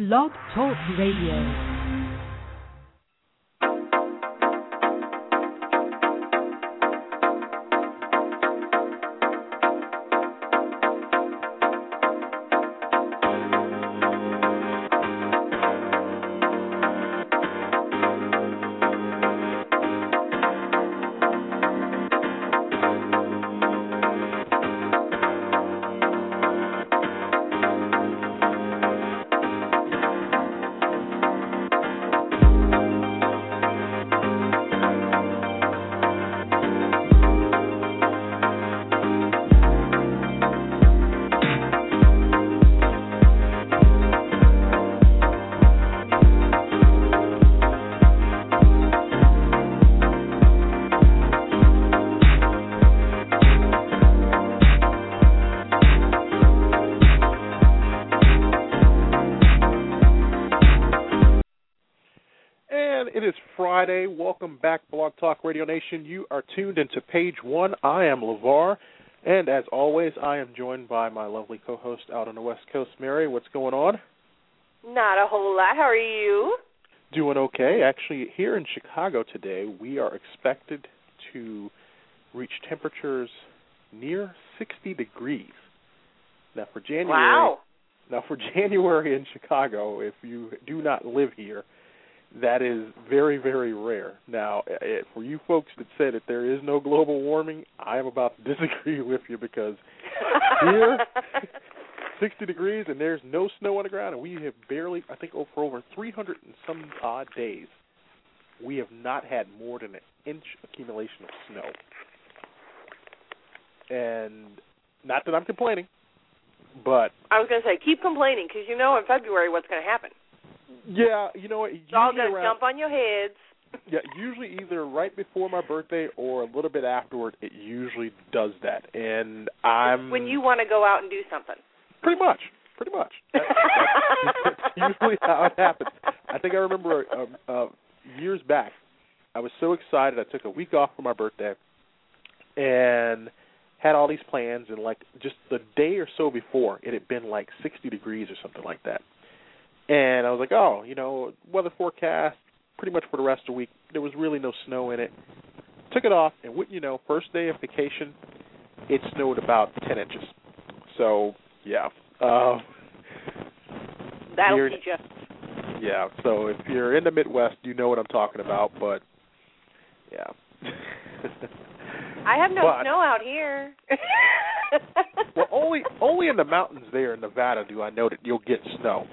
Blog Talk Radio. Friday. Welcome back, Blog Talk Radio Nation. You are tuned into Page One. I am LeVar, and as always, I am joined by my lovely co-host out on the West Coast, Mary. What's going on? Not a whole lot. How are you? Doing okay. Actually, here in Chicago today, we are expected to reach temperatures near 60 degrees. Now, for January, wow. Now, for January in Chicago, if you do not live here, that is very, very rare. Now, for you folks that say that there is no global warming, I am about to disagree with you because here, 60 degrees and there's no snow on the ground, and we have barely, I think, for over 300 and some odd days, we have not had more than an inch accumulation of snow. And not that I'm complaining, but... I was going to say, keep complaining because you know in February what's going to happen. Yeah, you know what? It's all going to jump on your heads. Yeah, usually either right before my birthday or a little bit afterward, it usually does that. And it's when you want to go out and do something. Pretty much. That's usually how it happens. I think I remember years back, I was so excited. I took a week off for my birthday and had all these plans. And, like, just the day or so before, it had been, like, 60 degrees or something like that. And I was like, oh, you know, weather forecast pretty much for the rest of the week. There was really no snow in it. Took it off, and wouldn't you know, first day of vacation, it snowed about 10 inches. So, yeah. That'll teach you. Yeah, so if you're in the Midwest, you know what I'm talking about, but, yeah. I have no snow out here. Well, only in the mountains there in Nevada do I know that you'll get snow.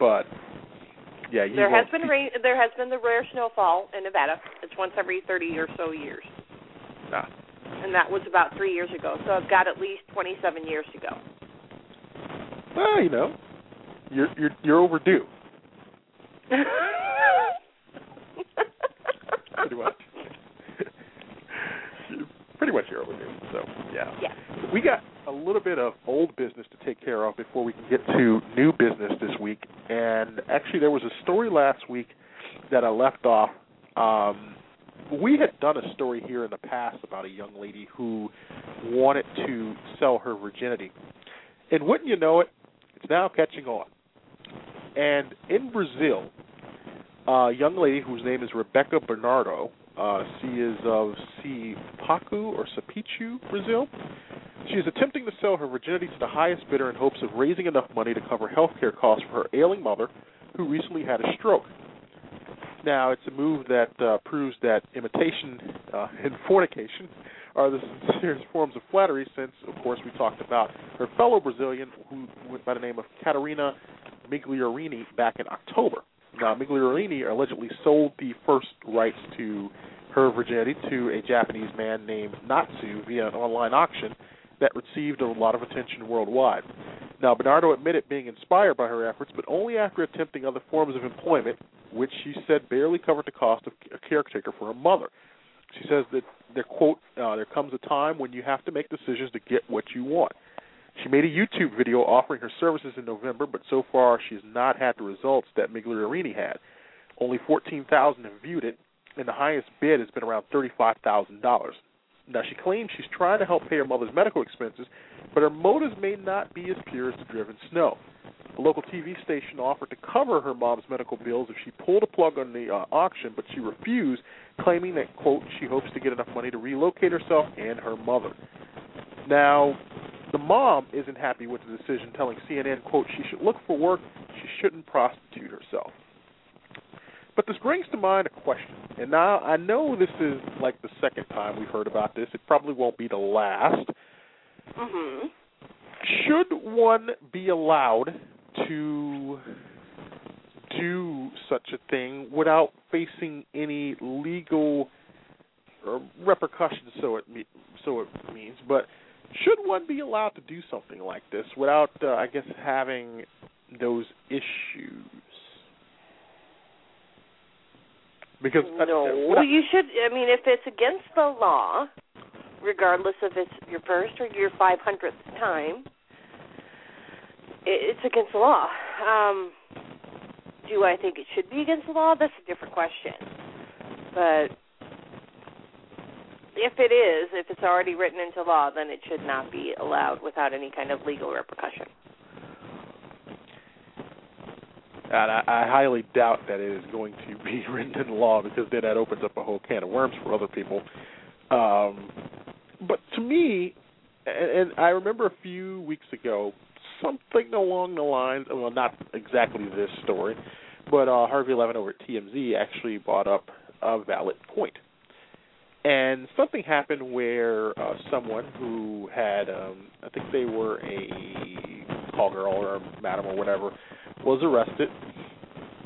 But yeah, there has been the rare snowfall in Nevada. It's once every 30 or so years. Nah. And that was about 3 years ago. So I've got at least 27 years to go. Well, you know, you're overdue. Pretty much you're overdue. So yeah. We got a little bit of old business to take care of before we can get to new business this week. And actually, there was a story last week that I left off. We had done a story here in the past about a young lady who wanted to sell her virginity. And wouldn't you know it, it's now catching on. And in Brazil, a young lady whose name is Rebecca Bernardo, she is of Cipacu or Cipicu, Brazil. She is attempting to sell her virginity to the highest bidder in hopes of raising enough money to cover health care costs for her ailing mother, who recently had a stroke. Now, it's a move that proves that imitation and fornication are the sincerest forms of flattery since, of course, we talked about her fellow Brazilian who went by the name of Catarina Migliorini back in October. Now, Migliorini allegedly sold the first rights to her virginity to a Japanese man named Natsu via an online auction that received a lot of attention worldwide. Now, Bernardo admitted being inspired by her efforts, but only after attempting other forms of employment, which she said barely covered the cost of a caretaker for her mother. She says that, quote, there comes a time when you have to make decisions to get what you want. She made a YouTube video offering her services in November, but so far she's not had the results that Migliorini had. Only 14,000 have viewed it, and the highest bid has been around $35,000. Now, she claims she's trying to help pay her mother's medical expenses, but her motives may not be as pure as the driven snow. A local TV station offered to cover her mom's medical bills if she pulled a plug on the auction, but she refused, claiming that, quote, she hopes to get enough money to relocate herself and her mother. Now, the mom isn't happy with the decision, telling CNN, quote, she should look for work, she shouldn't prostitute herself. But this brings to mind a question, and now I know this is like the second time we've heard about this. It probably won't be the last. Mm-hmm. Should one be allowed to do such a thing without facing any legal repercussions, so it means, but should one be allowed to do something like this without, I guess, having those issues? Because you should. I mean, if it's against the law, regardless if it's your first or your 500th time, it's against the law. Do I think it should be against the law? That's a different question. But if it is, if it's already written into law, then it should not be allowed without any kind of legal repercussion. And I highly doubt that it is going to be written in law, because then that opens up a whole can of worms for other people. But to me, and I remember a few weeks ago, something along the lines, well, not exactly this story, but Harvey Levin over at TMZ actually brought up a valid point. And something happened where someone who had, I think they were a call girl or a madam or whatever, was arrested,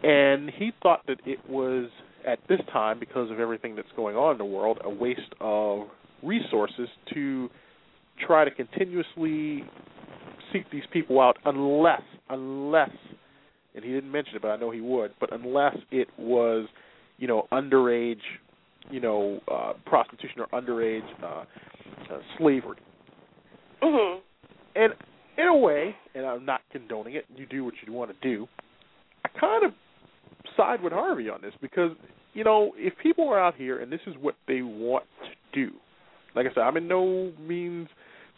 and he thought that it was, at this time, because of everything that's going on in the world, a waste of resources to try to continuously seek these people out unless, and he didn't mention it, but I know he would, but unless it was, underage, prostitution or underage slavery. Mm-hmm. And in a way, and I'm not condoning it, you do what you want to do, I kind of side with Harvey on this because, if people are out here and this is what they want to do, like I said, I'm in no means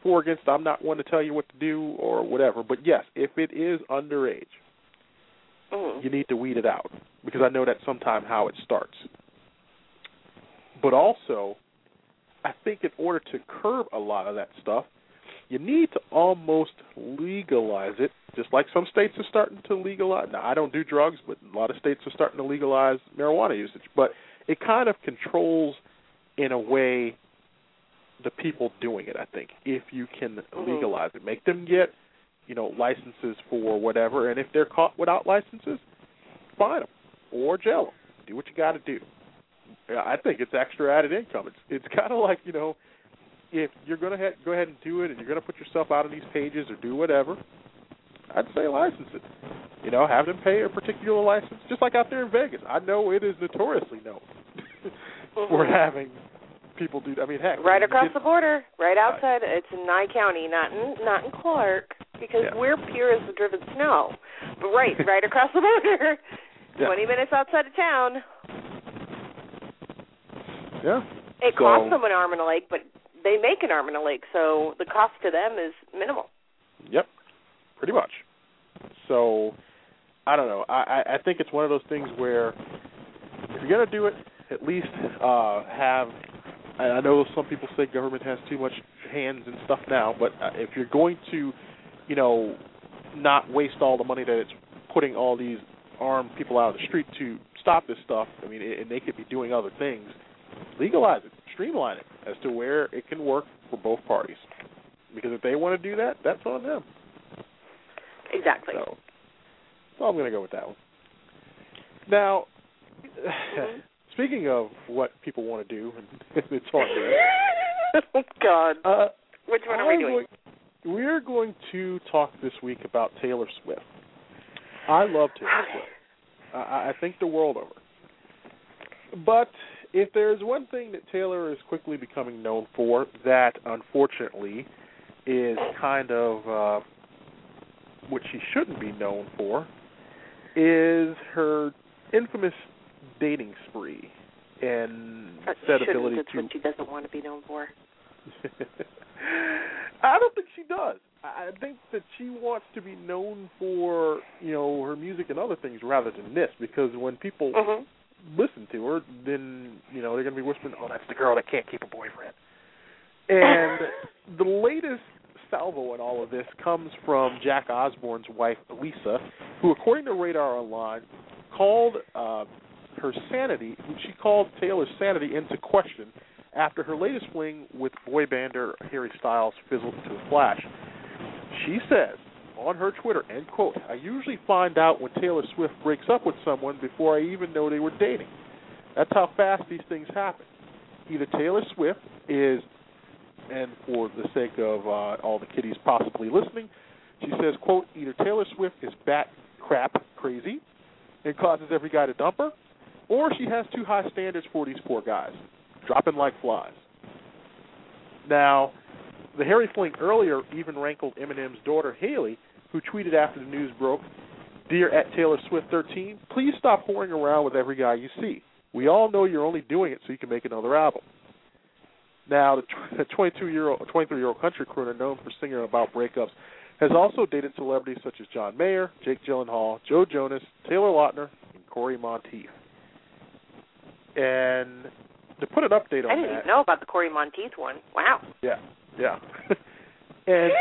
for or against, I'm not one to tell you what to do or whatever, but yes, if it is underage, you need to weed it out, because I know that's sometime how it starts. But also, I think in order to curb a lot of that stuff, you need to almost legalize it, just like some states are starting to legalize. Now, I don't do drugs, but a lot of states are starting to legalize marijuana usage. But it kind of controls, in a way, the people doing it, I think, if you can legalize it. Make them get, licenses for whatever, and if they're caught without licenses, fine them or jail them. Do what you got to do. I think it's extra added income. It's kind of like, if you're going to go ahead and do it and you're going to put yourself out on these pages or do whatever, I'd say license it. Have them pay a particular license, just like out there in Vegas. I know it is notoriously known for having people do that. I mean, heck. Right across the border, right outside. It's in Nye County, not in Clark, because we're pure as the driven snow. But right across the border, 20 minutes outside of town. Yeah. It costs them an arm and a leg, but they make an arm and a leg, so the cost to them is minimal. Yep, pretty much. So, I don't know. I think it's one of those things where if you're going to do it, at least have, I know some people say government has too much hands and stuff now, but if you're going to, not waste all the money that it's putting all these armed people out on the street to stop this stuff, I mean, and they could be doing other things, legalize it, streamline it as to where it can work for both parties. Because if they want to do that, that's on them. Exactly. So I'm going to go with that one. Now, speaking of what people want to do, it's hard to Oh, God. Which one are we doing? We're going to talk this week about Taylor Swift. I love Taylor Swift. I think the world over. But if there's one thing that Taylor is quickly becoming known for that, unfortunately, is kind of what she shouldn't be known for, is her infamous dating spree and said ability to. That's what she doesn't want to be known for. I don't think she does. I think that she wants to be known for, you know, her music and other things rather than this, because when people listen to her, then, you know, they're going to be whispering, oh, that's the girl that can't keep a boyfriend. And the latest salvo in all of this comes from Jack Osbourne's wife, Elisa, who, according to Radar Online, called her sanity, she called Taylor's sanity into question after her latest fling with boy bander Harry Styles fizzled to a flash. She says on her Twitter, end quote, I usually find out when Taylor Swift breaks up with someone before I even know they were dating. That's how fast these things happen. Either Taylor Swift is, and for the sake of all the kiddies possibly listening, she says, quote, either Taylor Swift is bat crap crazy and causes every guy to dump her, or she has too high standards for these poor guys, dropping like flies. Now, the Harry fling earlier even rankled Eminem's daughter, Haley, who tweeted after the news broke, Dear at Taylor Swift 13, please stop whoring around with every guy you see. We all know you're only doing it so you can make another album. Now, the 23-year-old country crooner known for singing about breakups has also dated celebrities such as John Mayer, Jake Gyllenhaal, Joe Jonas, Taylor Lautner, and Corey Monteith. And to put an update on that... I didn't even know about the Corey Monteith one. Wow. Yeah. And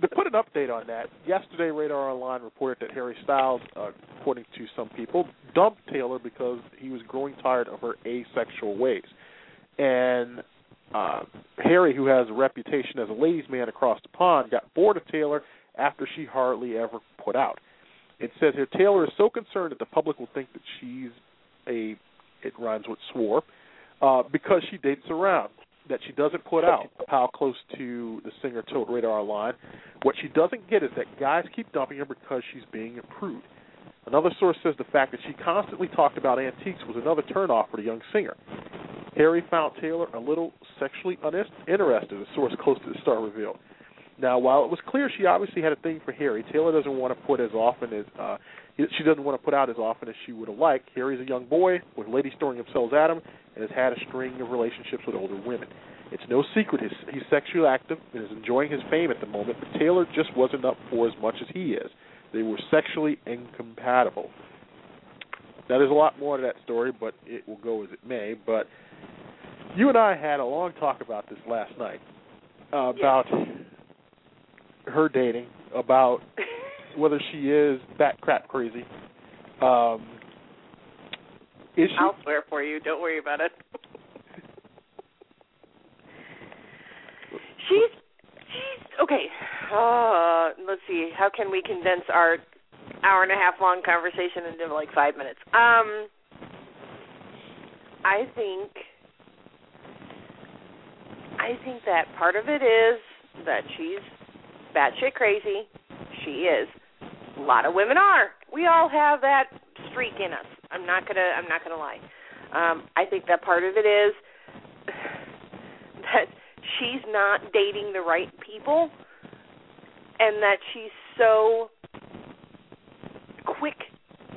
to put an update on that, yesterday Radar Online reported that Harry Styles, according to some people, dumped Taylor because he was growing tired of her asexual ways. And Harry, who has a reputation as a ladies' man across the pond, got bored of Taylor after she hardly ever put out. It says here, Taylor is so concerned that the public will think that she's a, it rhymes with swore, because she dates around, that she doesn't put out, how close to the singer told Radar Online. What she doesn't get is that guys keep dumping her because she's being improved. Another source says the fact that she constantly talked about antiques was another turnoff for the young singer. Harry found Taylor a little sexually uninterested, a source close to the star revealed. Now, while it was clear she obviously had a thing for Harry, Taylor doesn't want to put as often as she doesn't want to put out as often as she would have liked. Harry's a young boy with ladies throwing themselves at him and has had a string of relationships with older women. It's no secret he's sexually active and is enjoying his fame at the moment, but Taylor just wasn't up for as much as he is. They were sexually incompatible. Now, there's a lot more to that story, but it will go as it may. But you and I had a long talk about this last night, about... her dating, about whether she is that crap crazy. Is she? I'll swear for you. Don't worry about it. She's okay. Let's see. How can we condense our hour-and-a-half-long conversation into, 5 minutes? I think that part of it is that she's batshit crazy. She is. A lot of women are. We all have that streak in us. I'm not gonna lie. I think that part of it is that she's not dating the right people, and that she's so quick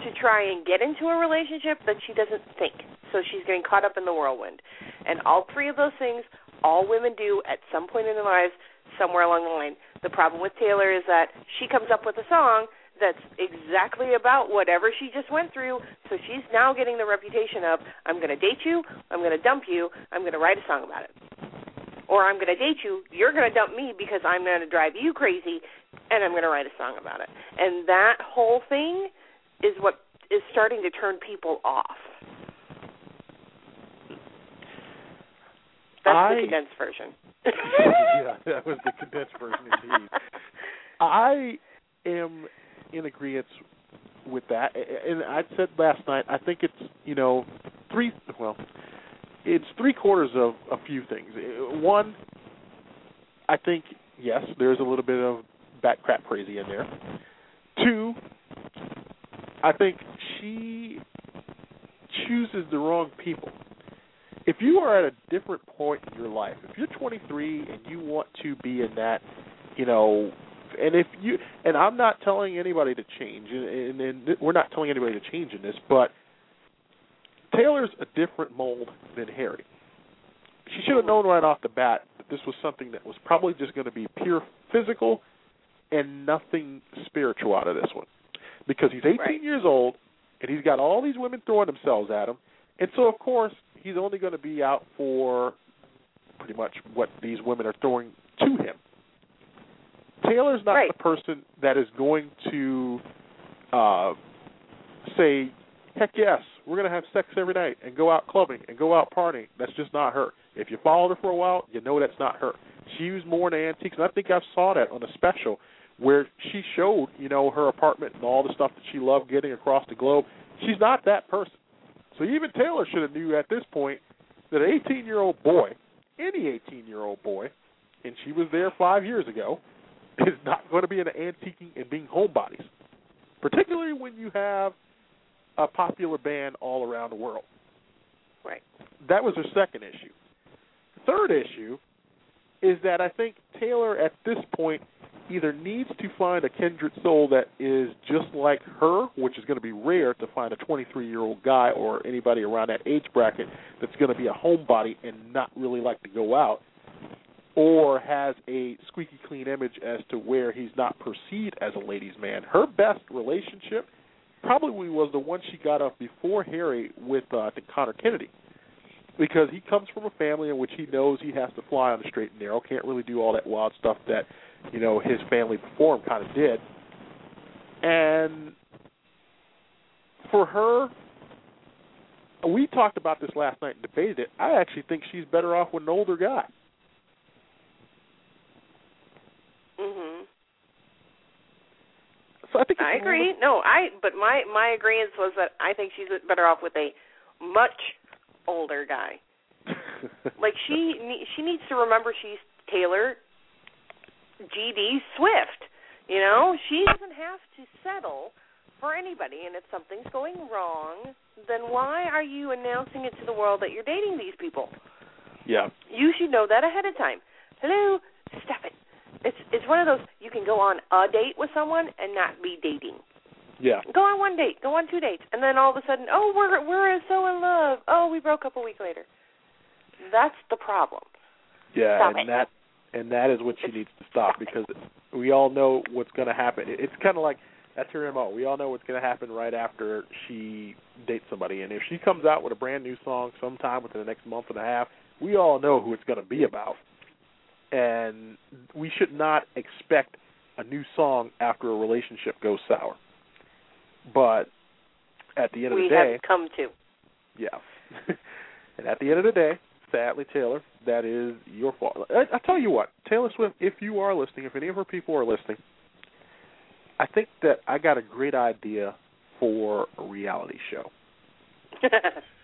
to try and get into a relationship that she doesn't think. So she's getting caught up in the whirlwind. And all three of those things, all women do at some point in their lives, somewhere along the line. The problem with Taylor is that she comes up with a song that's exactly about whatever she just went through, so she's now getting the reputation of, I'm going to date you, I'm going to dump you, I'm going to write a song about it. Or I'm going to date you, you're going to dump me because I'm going to drive you crazy, and I'm going to write a song about it. And that whole thing is what is starting to turn people off. That's the condensed version. Yeah, that was the condensed version indeed. I am in agreement with that. And I said last night, I think it's, it's three-quarters of a few things. One, I think, yes, there's a little bit of bat crap crazy in there. Two, I think she chooses the wrong people. If you are at a different point in your life, if you're 23 and you want to be in that, and I'm not telling anybody to change, and we're not telling anybody to change in this, but Taylor's a different mold than Harry. she should have known right off the bat that this was something that was probably just going to be pure physical and nothing spiritual out of this one. Because he's 18 years old, and he's got all these women throwing themselves at him. And so, of course, he's only going to be out for pretty much what these women are throwing to him. Taylor's not the person that is going to say, heck yes, we're going to have sex every night and go out clubbing and go out partying. That's just not her. If you followed her for a while, you know that's not her. She was more into antiques, and I think I saw that on a special where she showed, you know, her apartment and all the stuff that she loved getting across the globe. She's not that person. So even Taylor should have knew at this point that an 18-year-old boy, any 18-year-old boy, and she was there 5 years ago, is not going to be into antiquing and being homebodies, particularly when you have a popular band all around the world. Right. That was her second issue. The third issue is that I think Taylor at this point either needs to find a kindred soul that is just like her, which is going to be rare to find a 23-year-old guy or anybody around that age bracket that's going to be a homebody and not really like to go out, or has a squeaky clean image as to where he's not perceived as a ladies' man. Her best relationship probably was the one she got off before Harry with Connor Kennedy, because he comes from a family in which he knows he has to fly on the straight and narrow, can't really do all that wild stuff that, you know, his family before him kind of did. And for her, we talked about this last night and debated it. I actually think she's better off with an older guy. Mm-hmm. So I think I agree. But my agreement was that I think she's better off with a much older guy. Like she needs to remember she's Taylor G.D. Swift. You know, she doesn't have to settle for anybody. And if something's going wrong, then why are you announcing it to the world that you're dating these people? Yeah, you should know that ahead of time. Hello, stop it. It's one of those, you can go on a date with someone and not be dating. Yeah. Go on one date, go on two dates, and then all of a sudden, oh, we're so in love. Oh, we broke up a week later. That's the problem. Yeah, that is what she needs to stop, because we all know what's going to happen. It's kind of like, that's her MO. We all know what's going to happen right after she dates somebody. And if she comes out with a brand new song sometime within the next month and a half, we all know who it's going to be about. And we should not expect a new song after a relationship goes sour. But at the end of the day... we have come to. Yeah. And at the end of the day, sadly, Taylor, that is your fault. I tell you what, Taylor Swift, if you are listening, if any of her people are listening, I think that I got a great idea for a reality show.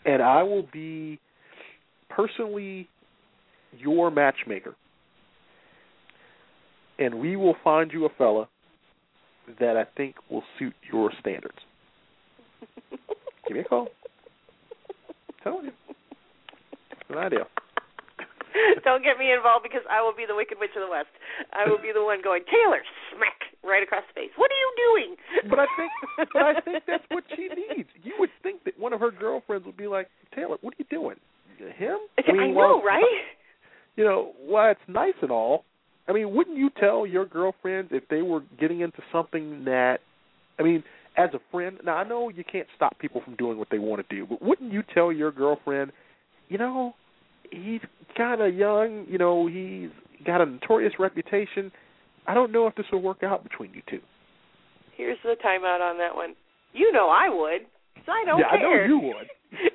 And I will be personally your matchmaker. And we will find you a fella that I think will suit your standards. Give me a call. I'm telling you. It's an idea. Don't get me involved, because I will be the Wicked Witch of the West. I will be the one going, Taylor, smack, right across the face. What are you doing? But I think that's what she needs. You would think that one of her girlfriends would be like, Taylor, what are you doing? Him? I know, right? You know, while it's nice and all, I mean, wouldn't you tell your girlfriend if they were getting into something that, I mean, as a friend, now I know you can't stop people from doing what they want to do, but wouldn't you tell your girlfriend, you know, he's kind of young, you know, he's got a notorious reputation. I don't know if this will work out between you two. Here's the timeout on that one. You know I would, because I don't care. I know you would.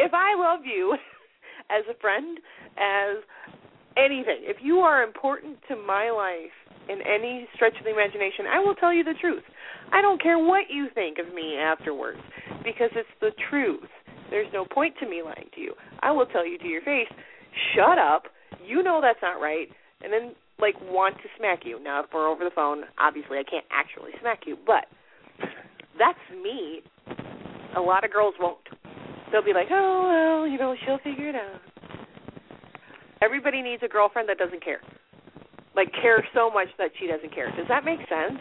If I love you as a friend, as anything, if you are important to my life in any stretch of the imagination, I will tell you the truth. I don't care what you think of me afterwards, because it's the truth. There's no point to me lying to you. I will tell you to your face, shut up, you know that's not right, and then, like, want to smack you. Now, if we're over the phone, obviously I can't actually smack you, but that's me. A lot of girls won't. They'll be like, oh, well, you know, she'll figure it out. Everybody needs a girlfriend that doesn't care. Like, care so much that she doesn't care. Does that make sense?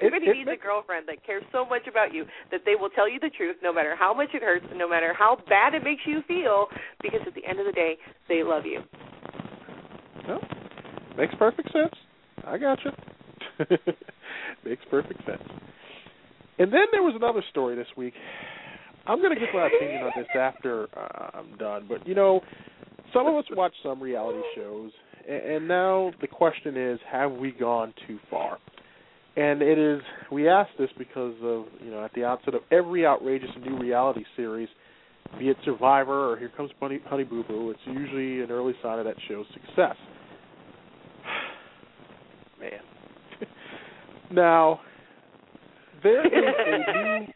Everybody needs a girlfriend that cares so much about you that they will tell you the truth no matter how much it hurts, no matter how bad it makes you feel, because at the end of the day, they love you. Well, makes perfect sense. I gotcha. Makes perfect sense. And then there was another story this week. I'm going to give my opinion on this after I'm done. But, you know, some of us watch some reality shows, and now the question is, have we gone too far? And it is, we ask this because of, you know, at the outset of every outrageous new reality series, be it Survivor or Here Comes Honey Boo Boo, it's usually an early sign of that show's success. Man. Now, there is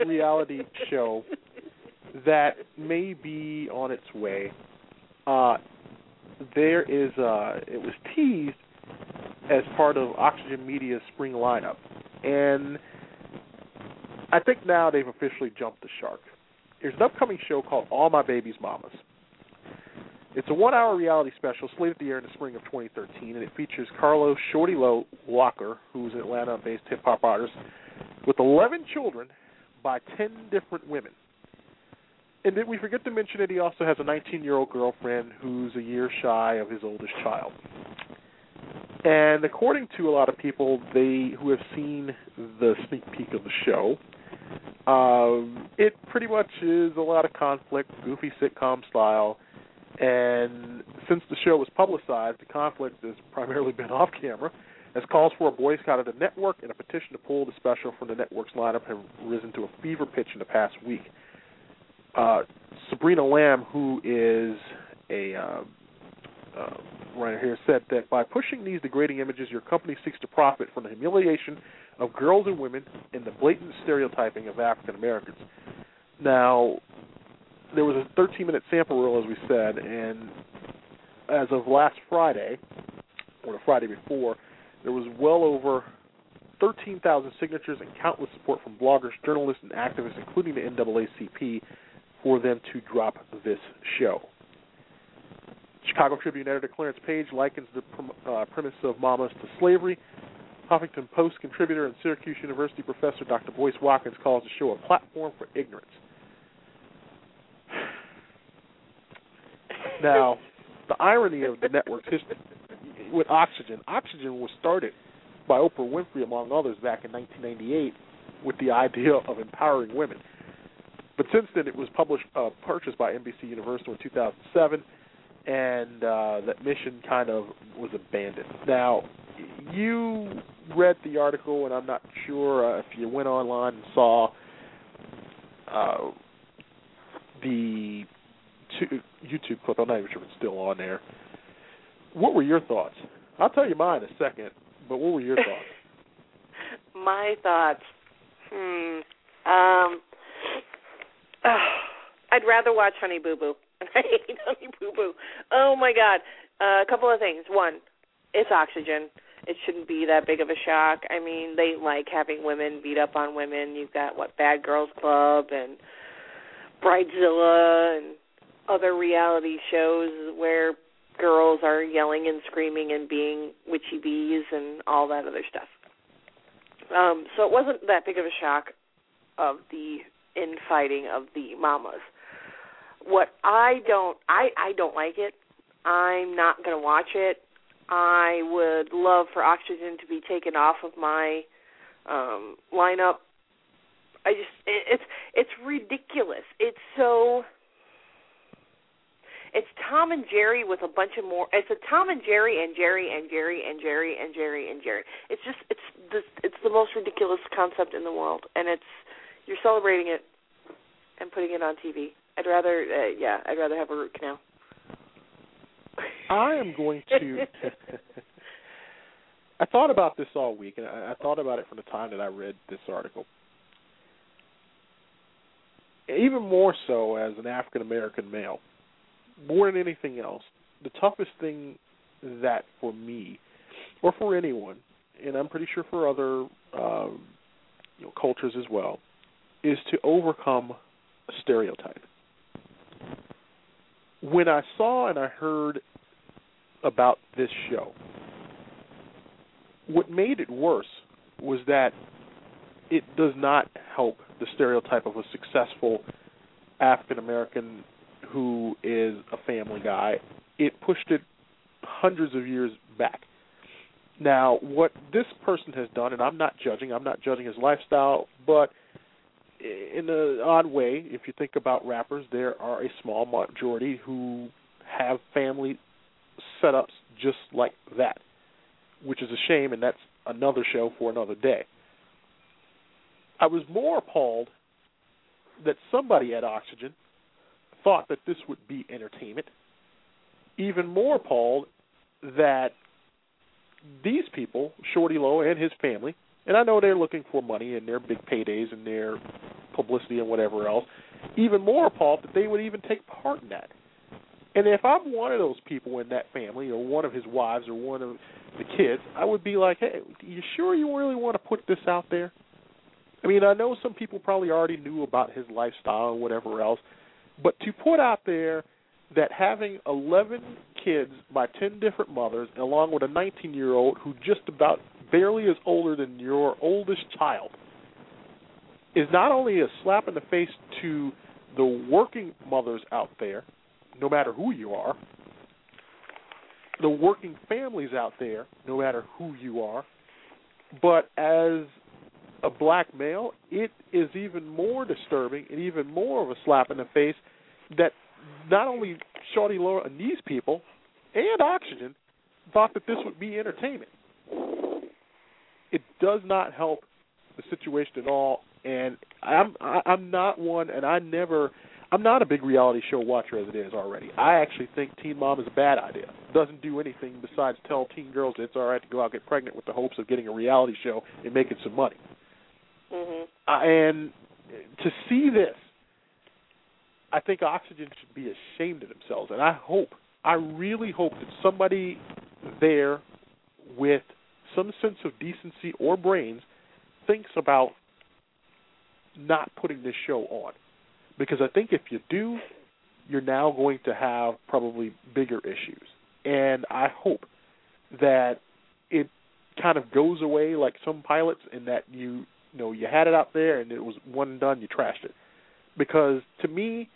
a new reality show that may be on its way. There is it was teased as part of Oxygen Media's spring lineup, and I think now they've officially jumped the shark. There's an upcoming show called All My Baby's Mamas. It's a one-hour reality special slated to air in the spring of 2013, and it features Carlos Shorty Lo Walker, who's an Atlanta-based hip-hop artist, with 11 children by 10 different women. And then we forget to mention that he also has a 19-year-old girlfriend who's a year shy of his oldest child. And according to a lot of people, they who have seen the sneak peek of the show, it pretty much is a lot of conflict, goofy sitcom style. And since the show was publicized, the conflict has primarily been off camera, as calls for a boycott of the network and a petition to pull the special from the network's lineup have risen to a fever pitch in the past week. Sabrina Lamb, who is a writer here, said that by pushing these degrading images, your company seeks to profit from the humiliation of girls and women and the blatant stereotyping of African Americans. Now, there was a 13-minute sample reel, as we said, and as of last Friday, or the Friday before, there was well over 13,000 signatures and countless support from bloggers, journalists, and activists, including the NAACP, for them to drop this show. Chicago Tribune editor Clarence Page likens the premise of Mamas to slavery. Huffington Post contributor and Syracuse University professor Dr. Boyce Watkins calls the show a platform for ignorance. Now, the irony of the network's history with Oxygen. Oxygen was started by Oprah Winfrey, among others, back in 1998 with the idea of empowering women. But since then, it was purchased by NBC Universal in 2007, and that mission kind of was abandoned. Now, you read the article, and I'm not sure if you went online and saw the YouTube clip. I'm not even sure if it's still on there. What were your thoughts? I'll tell you mine in a second, but what were your thoughts? My thoughts? I'd rather watch Honey Boo Boo. I hate Honey Boo Boo. Oh, my God. A couple of things. One, it's Oxygen. It shouldn't be that big of a shock. I mean, they like having women beat up on women. You've got, what, Bad Girls Club and Bridezilla and other reality shows where girls are yelling and screaming and being witchy bees and all that other stuff. So it wasn't that big of a shock of the infighting of the mamas. What I don't like it. I'm not going to watch it. I would love for Oxygen to be taken off of my lineup. I just it's ridiculous. It's so. It's Tom and Jerry with a bunch of more. It's a Tom and Jerry and Jerry and Jerry and Jerry and Jerry and Jerry. It's just it's the most ridiculous concept in the world, and it's you're celebrating it and putting it on TV. I'd rather I'd rather have a root canal. I am going to. I thought about this all week, and I thought about it from the time that I read this article. Even more so as an African American male. More than anything else, the toughest thing that for me, or for anyone, and I'm pretty sure for other cultures as well, is to overcome a stereotype. When I saw and I heard about this show, what made it worse was that it does not help the stereotype of a successful African-American who is a family guy. It pushed it hundreds of years back. Now, what this person has done, and I'm not judging his lifestyle, but in an odd way, if you think about rappers, there are a small majority who have family setups just like that, which is a shame, and that's another show for another day. I was more appalled that somebody at Oxygen thought that this would be entertainment. Even more appalled that these people, Shorty Lo and his family, and I know they're looking for money and their big paydays and their publicity and whatever else, even more appalled that they would even take part in that. And if I'm one of those people in that family or one of his wives or one of the kids, I would be like, hey, you sure you really want to put this out there? I mean, I know some people probably already knew about his lifestyle and whatever else, but to put out there that having 11 kids by 10 different mothers, along with a 19-year-old who just about barely is older than your oldest child, is not only a slap in the face to the working mothers out there, no matter who you are, the working families out there, no matter who you are, but as a black male, it is even more disturbing and even more of a slap in the face that not only Shorty Lo and these people and Oxygen thought that this would be entertainment. It does not help the situation at all, and I'm not one, and I'm not a big reality show watcher as it is already. I actually think Teen Mom is a bad idea. It doesn't do anything besides tell teen girls that it's all right to go out and get pregnant with the hopes of getting a reality show and making some money. Mm-hmm. And to see this, I think Oxygen should be ashamed of themselves, and I really hope that somebody there with some sense of decency or brains thinks about not putting this show on, because I think if you do, you're now going to have probably bigger issues, and I hope that it kind of goes away like some pilots in that you know you had it out there and it was one and done, you trashed it, because to me,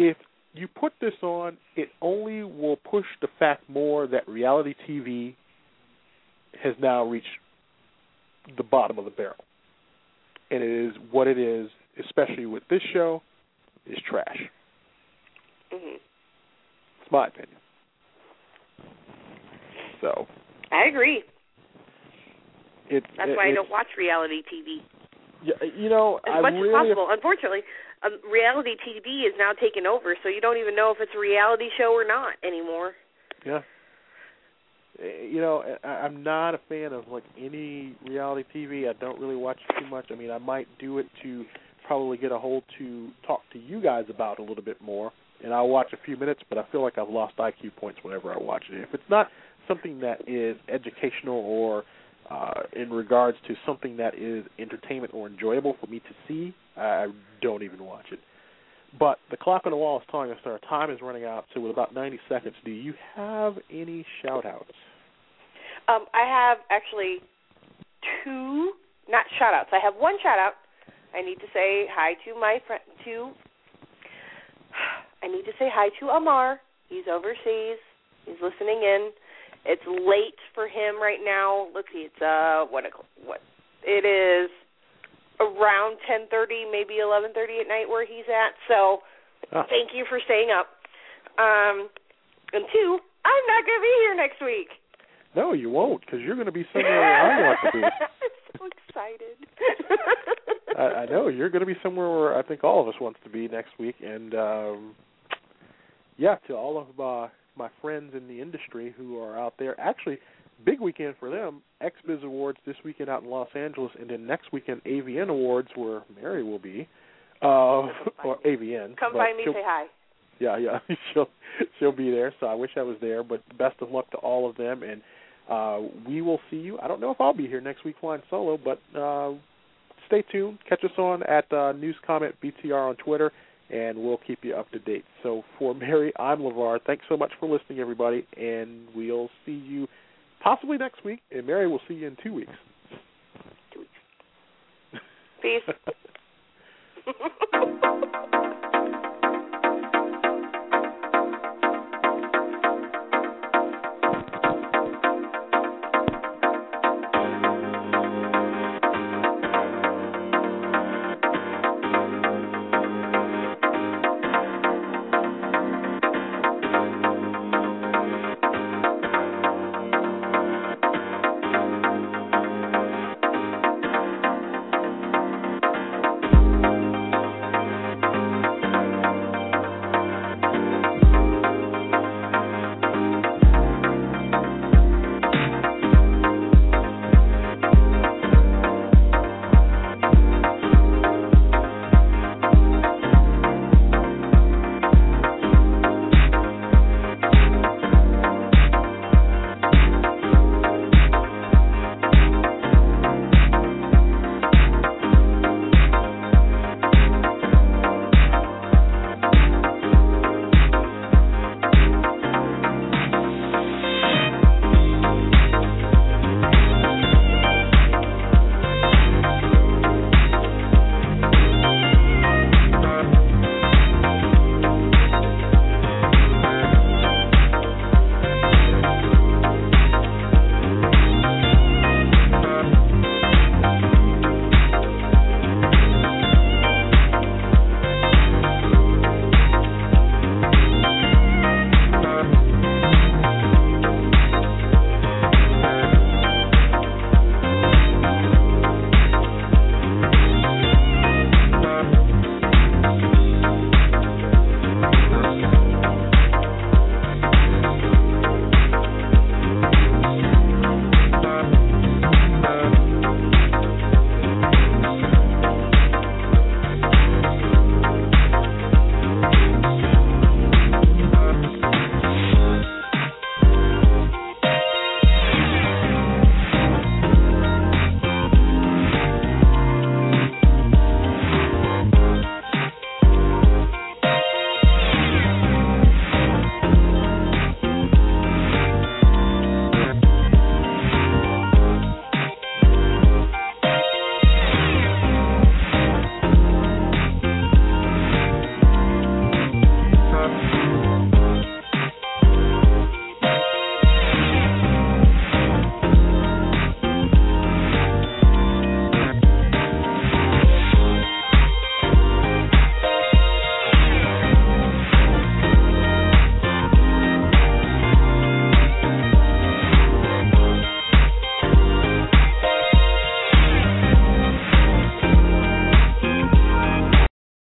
if you put this on, it only will push the fact more that reality TV has now reached the bottom of the barrel. And it is what it is, especially with this show, is trash. Mm-hmm. It's my opinion. So. I agree. That's why I don't watch reality TV. Yeah, you know, as much as possible. Unfortunately, reality TV is now taken over, so you don't even know if it's a reality show or not anymore. Yeah. You know, I'm not a fan of, like, any reality TV. I don't really watch it too much. I mean, I might do it to probably get a hold to talk to you guys about a little bit more, and I'll watch a few minutes, but I feel like I've lost IQ points whenever I watch it. If it's not something that is educational or in regards to something that is entertainment or enjoyable for me to see, I don't even watch it. But the clock on the wall is telling us that our time is running out, so with about 90 seconds, do you have any shout-outs? I have actually two, not shout-outs. I have one shout-out. I need to say hi to my friend, I need to say hi to Amar. He's overseas. He's listening in. It's late for him right now. Let's see, it's what? It is around 10:30, maybe 11:30 at night where he's at. So, Thank you for staying up. And two, I'm not going to be here next week. No, you won't, because you're going to be somewhere where I want to be. I'm so excited. I know you're going to be somewhere where I think all of us wants to be next week, and to all of my friends in the industry who are out there. Actually, big weekend for them, XBiz Awards this weekend out in Los Angeles, and then next weekend AVN Awards where Mary will be, or AVN. Come find me, say hi. Yeah, she'll be there, so I wish I was there, but best of luck to all of them, and we will see you. I don't know if I'll be here next week flying solo, but stay tuned. Catch us on at News Comment BTR on Twitter, and we'll keep you up to date. So for Mary, I'm LeVar. Thanks so much for listening, everybody, and we'll see you possibly next week, and Mary will see you in 2 weeks. Nazis.